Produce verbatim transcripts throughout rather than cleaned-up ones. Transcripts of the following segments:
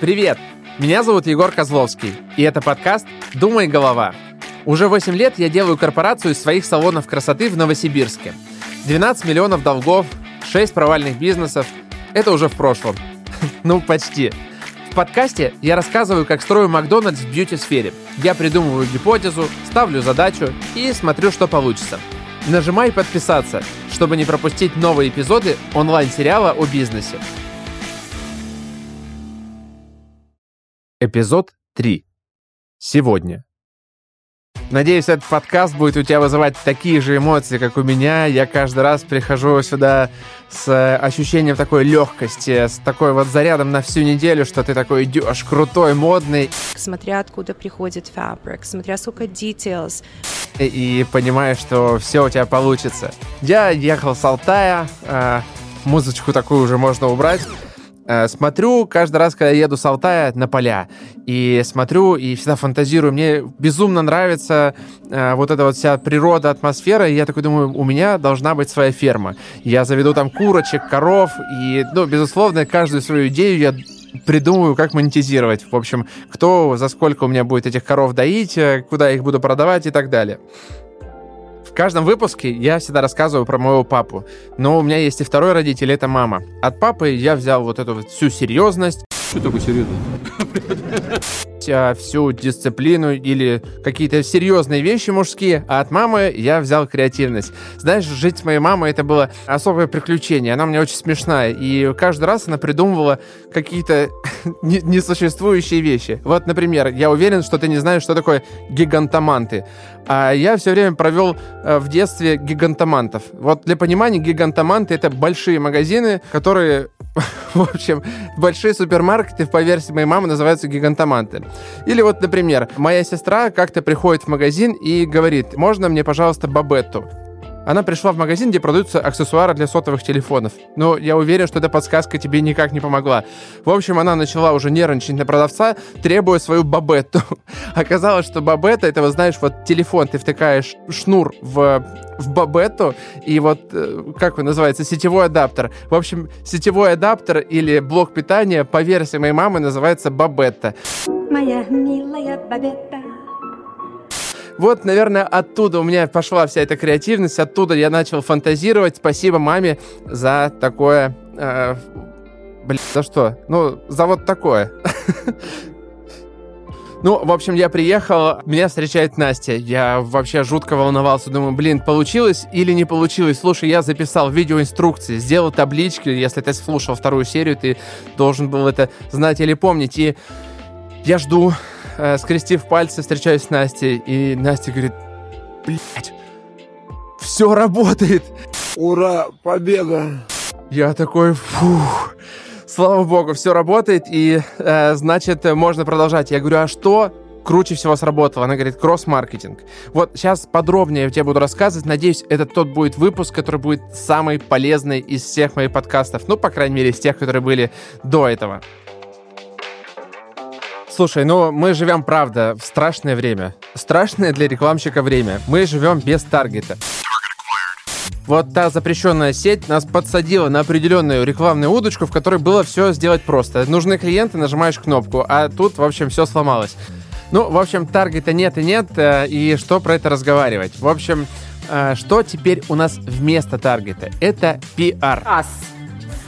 Привет! Меня зовут Егор Козловский, и это подкаст «Думай, голова». Уже восемь лет я делаю корпорацию из своих салонов красоты в Новосибирске. двенадцать миллионов долгов, шесть провальных бизнесов. Это уже в прошлом. Ну, почти. В подкасте я рассказываю, как строю Макдональдс в бьюти-сфере. Я придумываю гипотезу, ставлю задачу и смотрю, что получится. Нажимай подписаться, чтобы не пропустить новые эпизоды онлайн-сериала о бизнесе. Эпизод три. Сегодня. Надеюсь, этот подкаст будет у тебя вызывать такие же эмоции, как у меня. Я каждый раз прихожу сюда с ощущением такой легкости, с такой вот зарядом на всю неделю, что ты такой идешь крутой, модный. Смотря откуда приходит фабрик, смотря сколько details. И понимаешь, что все у тебя получится. Я ехал с Алтая, музычку такую уже можно убрать. Смотрю каждый раз, когда еду с Алтая на поля, и смотрю, и всегда фантазирую. Мне безумно нравится э, вот эта вот вся природа, атмосфера, и я такой думаю, у меня должна быть своя ферма. Я заведу там курочек, коров, и, ну, безусловно, каждую свою идею я придумываю, как монетизировать. В общем, кто, за сколько у меня будет этих коров доить, куда я их буду продавать и так далее. В каждом выпуске я всегда рассказываю про моего папу, но у меня есть и второй родитель, это мама. От папы я взял вот эту вот всю серьезность. Что такое серьезность? Всю дисциплину или какие-то серьезные вещи мужские, а от мамы я взял креативность. Знаешь, жить с моей мамой это было особое приключение, она у меня очень смешная, и каждый раз она придумывала какие-то несуществующие вещи. Вот, например, я уверен, что ты не знаешь, что такое гигантоманты. А я все время провел в детстве гигантомантов. Вот для понимания, гигантоманты — это большие магазины, которые, в общем, большие супермаркеты, по версии моей мамы, называются гигантоманты. Или вот, например, моя сестра как-то приходит в магазин и говорит: «Можно мне, пожалуйста, бабетту?» Она пришла в магазин, где продаются аксессуары для сотовых телефонов. Но я уверен, что эта подсказка тебе никак не помогла. В общем, она начала уже нервничать на продавца, требуя свою бабетту. Оказалось, что бабетта — это, вот, знаешь, вот телефон, ты втыкаешь шнур в, в бабетту, и вот, как он называется, сетевой адаптер. В общем, сетевой адаптер или блок питания, по версии моей мамы, называется бабетта. Моя милая бабетта. Вот, наверное, оттуда у меня пошла вся эта креативность, оттуда я начал фантазировать. Спасибо маме за такое... Э, блин, за что? Ну, за вот такое. Ну, в общем, я приехал, меня встречает Настя. Я вообще жутко волновался, думаю, блин, получилось или не получилось? Слушай, я записал видеоинструкции, сделал таблички. Если ты слушал вторую серию, ты должен был это знать или помнить. И я жду... скрестив пальцы, встречаюсь с Настей, и Настя говорит: «Блядь, все работает! Ура, победа!» Я такой: «Фух, слава богу, все работает, и, э, значит, можно продолжать». Я говорю: «А что круче всего сработало?» Она говорит: «Кросс-маркетинг». Вот сейчас подробнее я тебе буду рассказывать. Надеюсь, это тот будет выпуск, который будет самый полезный из всех моих подкастов. Ну, по крайней мере, из тех, которые были до этого. Слушай, ну мы живем, правда, в страшное время. Страшное для рекламщика время. Мы живем без таргета. Вот та запрещенная сеть нас подсадила на определенную рекламную удочку, в которой было все сделать просто. Нужны клиенты, нажимаешь кнопку, а тут, в общем, все сломалось. Ну, в общем, таргета нет и нет, и что про это разговаривать? В общем, что теперь у нас вместо таргета? Это пи ар. Ас.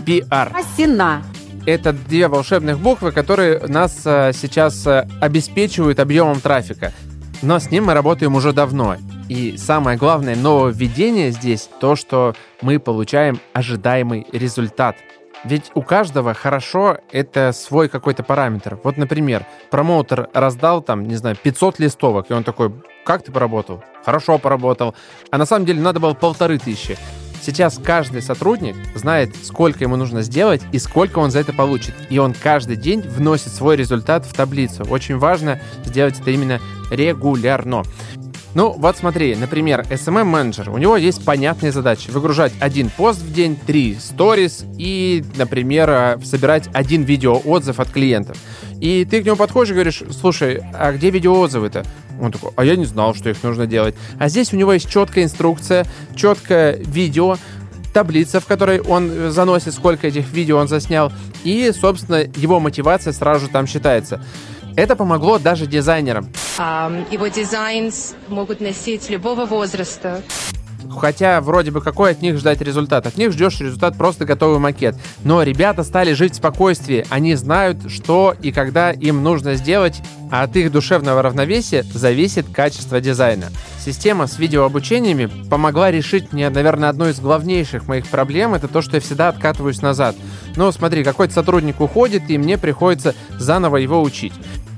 пи ар. Асина. Это две волшебных буквы, которые нас а, сейчас а, обеспечивают объемом трафика. Но с ним мы работаем уже давно. И самое главное нововведение здесь то, что мы получаем ожидаемый результат. Ведь у каждого хорошо это свой какой-то параметр. Вот, например, промоутер раздал там, не знаю, пятьсот листовок, и он такой: «Как ты поработал? Хорошо поработал». А на самом деле надо было полторы тысячи. Сейчас каждый сотрудник знает, сколько ему нужно сделать и сколько он за это получит. И он каждый день вносит свой результат в таблицу. Очень важно сделать это именно регулярно. Ну, вот смотри, например, эс эм эм-менеджер. У него есть понятные задачи. Выгружать один пост в день, три сторис и, например, собирать один видеоотзыв от клиентов. И ты к нему подходишь и говоришь: «Слушай, а где видеоотзывы-то?» Он такой: «А я не знал, что их нужно делать». А здесь у него есть четкая инструкция, четкое видео, таблица, в которой он заносит, сколько этих видео он заснял, и, собственно, его мотивация сразу же там считается. Это помогло даже дизайнерам. Его дизайн могут носить любого возраста. Хотя, вроде бы, какой от них ждать результат? От них ждешь результат просто готовый макет. Но ребята стали жить в спокойствии. Они знают, что и когда им нужно сделать, а от их душевного равновесия зависит качество дизайна. Система с видеообучениями помогла решить мне, наверное, одну из главнейших моих проблем. Это то, что я всегда откатываюсь назад. Ну, смотри, какой-то сотрудник уходит, и мне приходится заново его учить.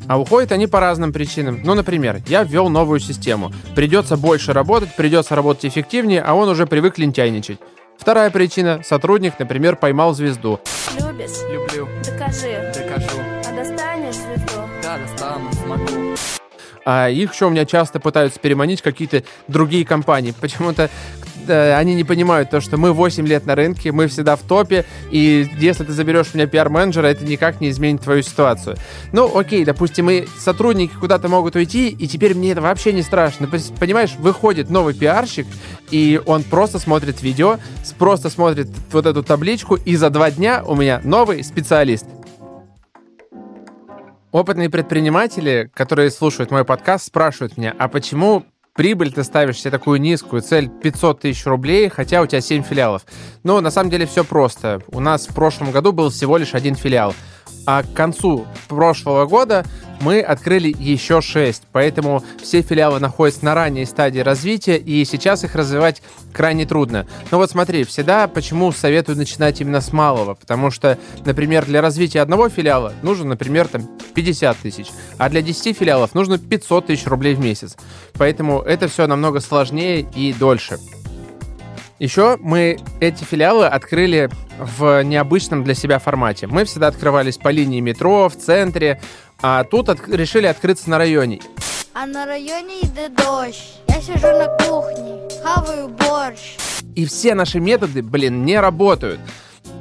А уходят они по разным причинам. Ну, например, я ввел новую систему. Придется больше работать, придется работать эффективнее, а он уже привык лентяйничать. Вторая причина. Сотрудник, например, поймал звезду. Любишь? Люблю. Докажи. Докажу. А достанешь звезду? Да, достану, смогу. А их еще у меня часто пытаются переманить какие-то другие компании. Почему-то э, они не понимают то, что мы восемь лет на рынке, мы всегда в топе, и если ты заберешь у меня пиар-менеджера, это никак не изменит твою ситуацию. Ну, окей, допустим, и сотрудники куда-то могут уйти, и теперь мне это вообще не страшно. Понимаешь, выходит новый пиарщик, и он просто смотрит видео, просто смотрит вот эту табличку, и за два дня у меня новый специалист. Опытные предприниматели, которые слушают мой подкаст, спрашивают меня, а почему прибыль ты ставишь себе такую низкую, цель пятьсот тысяч рублей, хотя у тебя семь филиалов? Ну, на самом деле все просто. У нас в прошлом году был всего лишь один филиал, а к концу прошлого года мы открыли еще шесть, поэтому все филиалы находятся на ранней стадии развития, и сейчас их развивать крайне трудно. Но вот смотри, всегда почему советую начинать именно с малого, потому что, например, для развития одного филиала нужно, например, там пятьдесят тысяч, а для десяти филиалов нужно пятьсот тысяч рублей в месяц. Поэтому это все намного сложнее и дольше. Еще мы эти филиалы открыли в необычном для себя формате. Мы всегда открывались по линии метро, в центре, а тут от- решили открыться на районе. А на районе идет дождь, я сижу на кухне, хаваю борщ. И все наши методы, блин, не работают.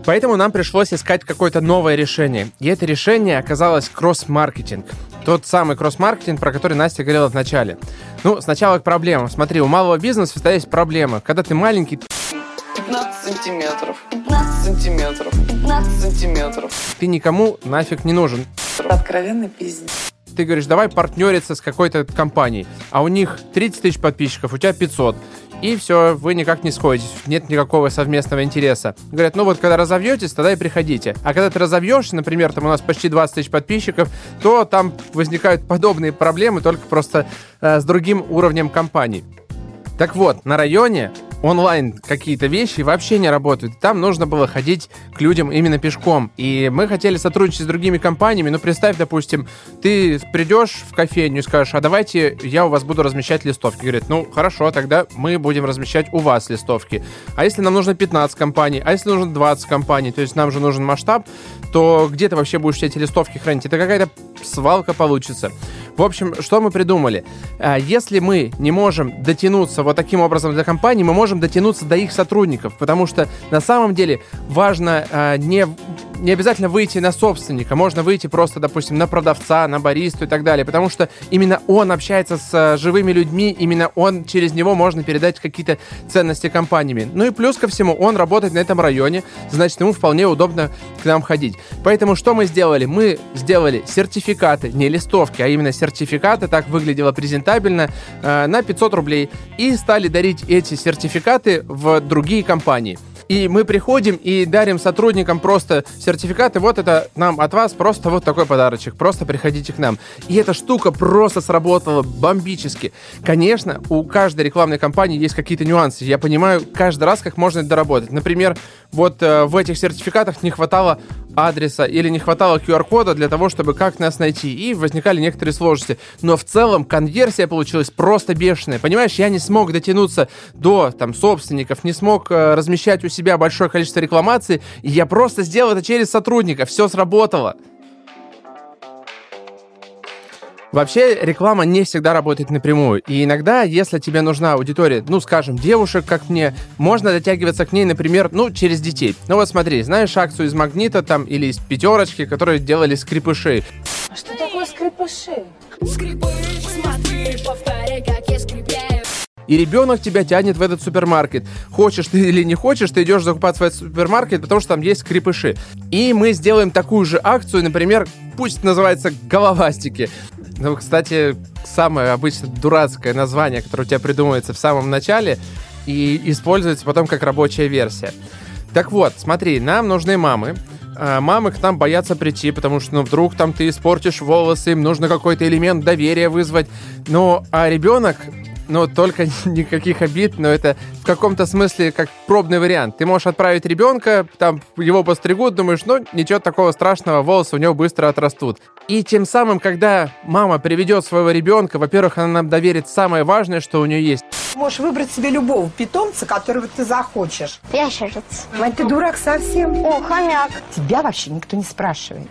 Поэтому нам пришлось искать какое-то новое решение. И это решение оказалось кросс-маркетинг. Тот самый кросс-маркетинг, про который Настя говорила в начале. Ну, сначала к проблемам. Смотри, у малого бизнеса всегда есть проблема. Когда ты маленький... пятнадцать сантиметров. пятнадцать сантиметров. пятнадцать сантиметров. Ты никому нафиг не нужен. Откровенно пиздец. Ты говоришь, давай партнериться с какой-то компанией. А у них тридцать тысяч подписчиков, у тебя пятьсот. И все, вы никак не сходитесь, нет никакого совместного интереса. Говорят, ну вот когда разовьетесь, тогда и приходите. А когда ты разовьешься, например, там у нас почти двадцать тысяч подписчиков, то там возникают подобные проблемы, только просто э, с другим уровнем компаний. Так вот, на районе онлайн какие-то вещи вообще не работают. Там нужно было ходить к людям именно пешком. И мы хотели сотрудничать с другими компаниями. Ну, представь, допустим, ты придешь в кофейню и скажешь, а давайте я у вас буду размещать листовки. Говорит, ну, хорошо, тогда мы будем размещать у вас листовки. А если нам нужно пятнадцать компаний? А если нужно двадцать компаний? То есть нам же нужен масштаб, то где ты вообще будешь все эти листовки хранить? Это какая-то свалка получится. В общем, что мы придумали? Если мы не можем дотянуться вот таким образом до компании, мы можем дотянуться до их сотрудников, потому что на самом деле важно не, не обязательно выйти на собственника, можно выйти просто, допустим, на продавца, на баристу и так далее, потому что именно он общается с живыми людьми, именно он, через него можно передать какие-то ценности компаниями. Ну и плюс ко всему, он работает на этом районе, значит, ему вполне удобно к нам ходить. Поэтому что мы сделали? Мы сделали сертификаты, не листовки, а именно сертификаты, сертификаты, так выглядело презентабельно, на пятьсот рублей, и стали дарить эти сертификаты в другие компании. И мы приходим и дарим сотрудникам просто сертификаты, вот это нам от вас, просто вот такой подарочек, просто приходите к нам. И эта штука просто сработала бомбически. Конечно, у каждой рекламной кампании есть какие-то нюансы, я понимаю каждый раз, как можно это доработать. Например, вот в этих сертификатах не хватало адреса или не хватало ку ар кода для того, чтобы как нас найти, и возникали некоторые сложности. Но в целом конверсия получилась просто бешеная. Понимаешь, я не смог дотянуться до там собственников, не смог э, размещать у себя большое количество рекламаций, и я просто сделал это через сотрудников, все сработало. Вообще, реклама не всегда работает напрямую, и иногда, если тебе нужна аудитория, ну, скажем, девушек, как мне, можно дотягиваться к ней, например, ну, через детей. Ну, вот смотри, знаешь акцию из Магнита там или из Пятерочки, которые делали скрепыши? А что такое скрепыши? Скрепыши, смотри, повторяй, как я скрепляю. И ребенок тебя тянет в этот супермаркет. Хочешь ты или не хочешь, ты идешь закупаться в этот супермаркет, потому что там есть крепыши. И мы сделаем такую же акцию, например, пусть называется «Головастики». Ну, кстати, самое обычно дурацкое название, которое у тебя придумывается в самом начале и используется потом как рабочая версия. Так вот, смотри, нам нужны мамы. Мамы к нам боятся прийти, потому что, ну, вдруг там ты испортишь волосы, им нужно какой-то элемент доверия вызвать. Ну, а ребенок... Ну, только никаких обид, но это в каком-то смысле как пробный вариант. Ты можешь отправить ребенка, там его постригут, думаешь, ну, ничего такого страшного, волосы у него быстро отрастут. И тем самым, когда мама приведет своего ребенка, во-первых, она нам доверит самое важное, что у нее есть. Можешь выбрать себе любого питомца, которого ты захочешь. Ящерица. Мать, ты дурак совсем. О, хомяк. Тебя вообще никто не спрашивает.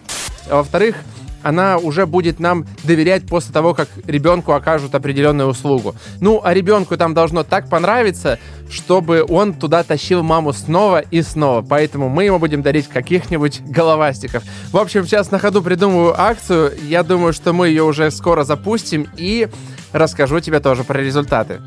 А во-вторых, она уже будет нам доверять после того, как ребенку окажут определенную услугу. Ну, а ребенку там должно так понравиться, чтобы он туда тащил маму снова и снова. Поэтому мы ему будем дарить каких-нибудь головастиков. В общем, сейчас на ходу придумываю акцию. Я думаю, что мы ее уже скоро запустим и расскажу тебе тоже про результаты.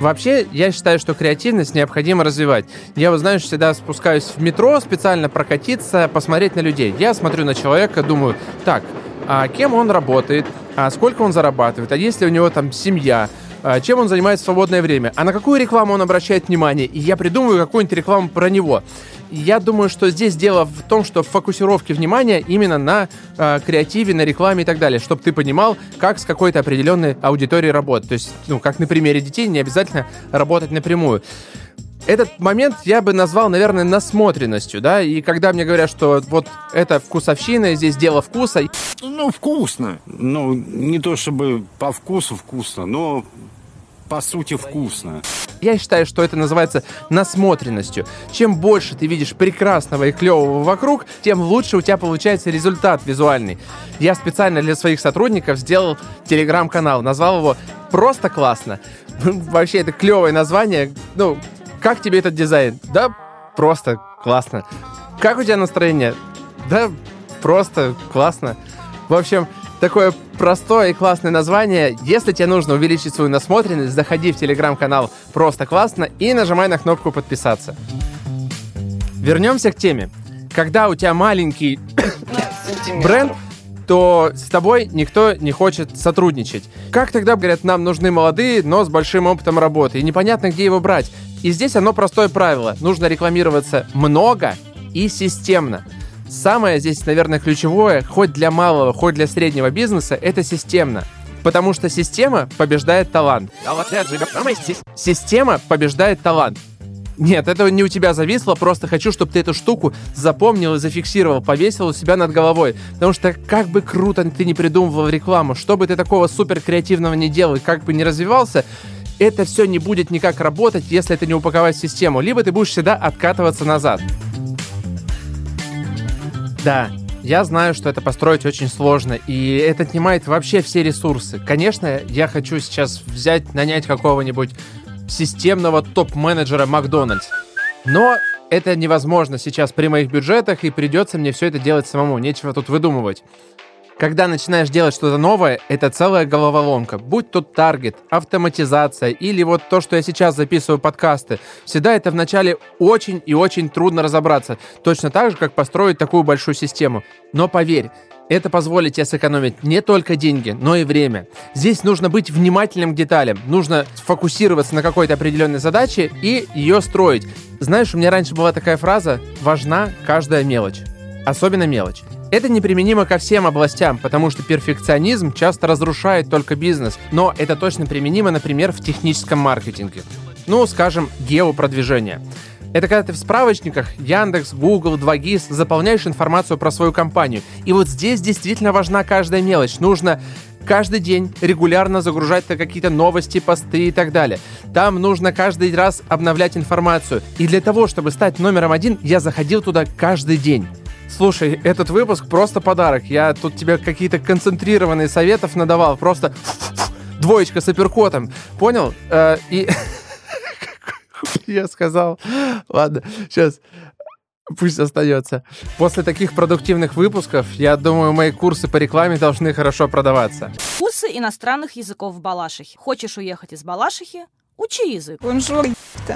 Вообще, я считаю, что креативность необходимо развивать. Я, вот, знаешь, всегда спускаюсь в метро специально прокатиться, посмотреть на людей. Я смотрю на человека, думаю, так, а кем он работает, а сколько он зарабатывает, а есть ли у него там семья, а чем он занимается в свободное время, а на какую рекламу он обращает внимание, и я придумываю какую-нибудь рекламу про него. Я думаю, что здесь дело в том, что в фокусировке внимания именно на э, креативе, на рекламе и так далее, чтобы ты понимал, как с какой-то определенной аудиторией работать. То есть, ну, как на примере детей, не обязательно работать напрямую. Этот момент я бы назвал, наверное, насмотренностью, да, и когда мне говорят, что вот это вкусовщина, здесь дело вкуса. Ну, вкусно. Ну, не то чтобы по вкусу вкусно, но... по сути, вкусно. Я считаю, что это называется насмотренностью. Чем больше ты видишь прекрасного и клевого вокруг, тем лучше у тебя получается результат визуальный. Я специально для своих сотрудников сделал телеграм-канал, назвал его «Просто классно». Вообще, это клевое название. Ну, как тебе этот дизайн? Да, просто классно. Как у тебя настроение? Да, просто классно. В общем... такое простое и классное название. Если тебе нужно увеличить свою насмотренность, заходи в телеграм-канал «Просто классно» и нажимай на кнопку «Подписаться». Вернемся к теме. Когда у тебя маленький бренд, то с тобой никто не хочет сотрудничать. Как тогда, говорят, нам нужны молодые, но с большим опытом работы. И непонятно, где его брать. И здесь оно простое правило. Нужно рекламироваться много и системно. Самое здесь, наверное, ключевое, хоть для малого, хоть для среднего бизнеса, это системно. Потому что система побеждает талант. Система побеждает талант. Нет, это не у тебя зависло, просто хочу, чтобы ты эту штуку запомнил и зафиксировал, повесил у себя над головой. Потому что как бы круто ты не придумывал рекламу, что бы ты такого супер креативного не делал, как бы не развивался, это все не будет никак работать, если это не упаковать в систему. Либо ты будешь всегда откатываться назад. Да, я знаю, что это построить очень сложно, и это отнимает вообще все ресурсы. Конечно, я хочу сейчас взять, нанять какого-нибудь системного топ-менеджера Макдональдс, но это невозможно сейчас при моих бюджетах, и придется мне все это делать самому, нечего тут выдумывать. Когда начинаешь делать что-то новое, это целая головоломка. Будь то таргет, автоматизация или вот то, что я сейчас записываю подкасты, всегда это вначале очень и очень трудно разобраться. Точно так же, как построить такую большую систему. Но поверь, это позволит тебе сэкономить не только деньги, но и время. Здесь нужно быть внимательным к деталям. Нужно сфокусироваться на какой-то определенной задаче и ее строить. Знаешь, у меня раньше была такая фраза «важна каждая мелочь». Особенно мелочь. Это неприменимо ко всем областям, потому что перфекционизм часто разрушает только бизнес, но это точно применимо, например, в техническом маркетинге. Ну, скажем, геопродвижение. Это когда ты в справочниках Яндекс, Google, два ГИС заполняешь информацию про свою компанию. И вот здесь действительно важна каждая мелочь. Нужно... каждый день регулярно загружать какие-то новости, посты и так далее. Там нужно каждый раз обновлять информацию. И для того, чтобы стать номером один, я заходил туда каждый день. Слушай, этот выпуск просто подарок. Я тут тебе какие-то концентрированные советов надавал. Просто двоечка с апперкотом. Понял? И... я сказал. Ладно, сейчас... Пусть остается. После таких продуктивных выпусков, я думаю, мои курсы по рекламе должны хорошо продаваться. Курсы иностранных языков в Балашихе. Хочешь уехать из Балашихи? Учи язык. Бонжур, е***то.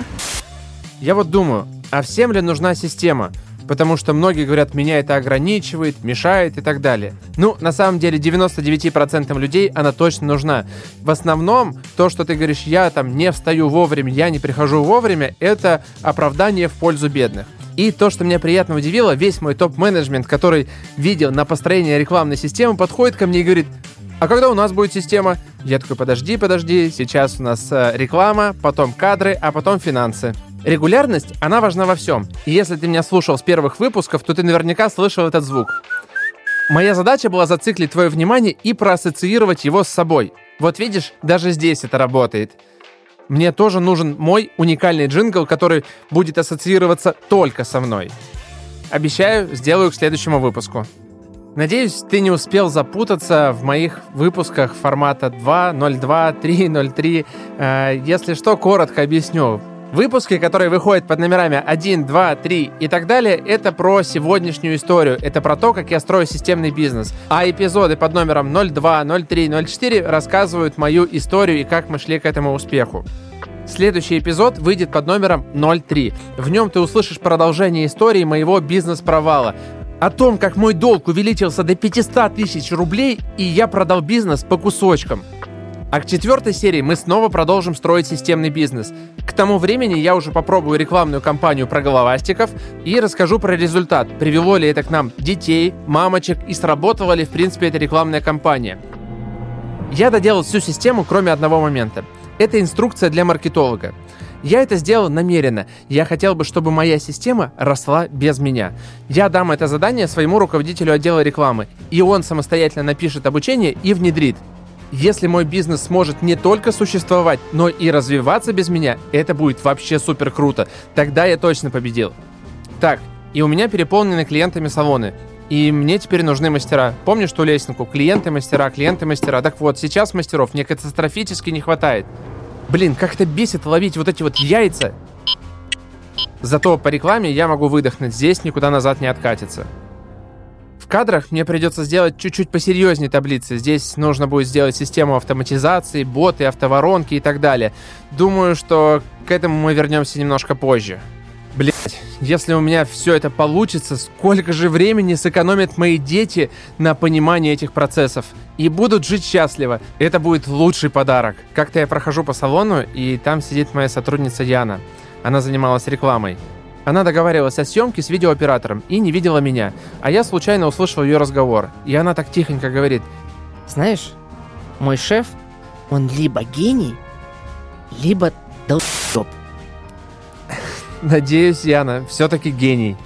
Я вот думаю, а всем ли нужна система? Потому что многие говорят, меня это ограничивает, мешает и так далее. Ну, на самом деле, девяносто девять процентов людей она точно нужна. В основном, то, что ты говоришь, я там не встаю вовремя, я не прихожу вовремя, это оправдание в пользу бедных. И то, что меня приятно удивило, весь мой топ-менеджмент, который видел на построение рекламной системы, подходит ко мне и говорит, а когда у нас будет система? Я такой, подожди, подожди, сейчас у нас реклама, потом кадры, а потом финансы. Регулярность, она важна во всем. И если ты меня слушал с первых выпусков, то ты наверняка слышал этот звук. Моя задача была зациклить твое внимание и проассоциировать его с собой. Вот видишь, даже здесь это работает. Мне тоже нужен мой уникальный джингл, который будет ассоциироваться только со мной. Обещаю, сделаю к следующему выпуску. Надеюсь, ты не успел запутаться в моих выпусках формата два, ноль два, три, ноль три. Если что, коротко объясню. Выпуски, которые выходят под номерами один, два, три и так далее, это про сегодняшнюю историю, это про то, как я строю системный бизнес. А эпизоды под номером ноль два, ноль три, ноль четыре рассказывают мою историю и как мы шли к этому успеху. Следующий эпизод выйдет под номером ноль три. В нем ты услышишь продолжение истории моего бизнес-провала. О том, как мой долг увеличился до пятьсот тысяч рублей, и я продал бизнес по кусочкам. А к четвертой серии мы снова продолжим строить системный бизнес. К тому времени я уже попробую рекламную кампанию про головастиков и расскажу про результат. Привело ли это к нам детей, мамочек и сработала ли в принципе эта рекламная кампания. Я доделал всю систему, кроме одного момента. Это инструкция для маркетолога. Я это сделал намеренно. Я хотел бы, чтобы моя система росла без меня. Я дам это задание своему руководителю отдела рекламы, и он самостоятельно напишет обучение и внедрит. Если мой бизнес сможет не только существовать, но и развиваться без меня, это будет вообще супер круто. Тогда я точно победил. Так, и у меня переполнены клиентами салоны. И мне теперь нужны мастера. Помнишь ту лесенку? Клиенты, мастера, клиенты, мастера. Так вот, сейчас мастеров мне катастрофически не хватает. Блин, как это бесит ловить вот эти вот яйца. Зато по рекламе я могу выдохнуть. Здесь никуда назад не откатится. В кадрах мне придется сделать чуть-чуть посерьезнее таблицы. Здесь нужно будет сделать систему автоматизации, боты, автоворонки и так далее. Думаю, что к этому мы вернемся немножко позже. Блять, если у меня все это получится, сколько же времени сэкономят мои дети на понимание этих процессов? И будут жить счастливо. Это будет лучший подарок. Как-то я прохожу по салону, и там сидит моя сотрудница Яна. Она занималась рекламой. Она договаривалась о съемке с видеооператором и не видела меня. А я случайно услышал ее разговор. И она так тихонько говорит. Знаешь, мой шеф, он либо гений, либо долб***б. Надеюсь, Яна, все-таки гений.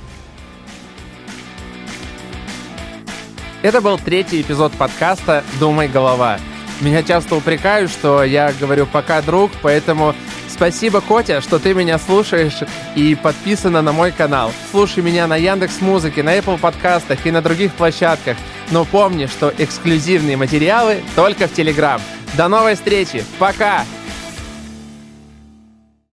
Это был третий эпизод подкаста «Думай, голова». Меня часто упрекают, что я говорю «пока, друг», поэтому... Спасибо, Котя, что ты меня слушаешь и подписана на мой канал. Слушай меня на Яндекс.Музыке, на Apple подкастах и на других площадках. Но помни, что эксклюзивные материалы только в Telegram. До новой встречи. Пока!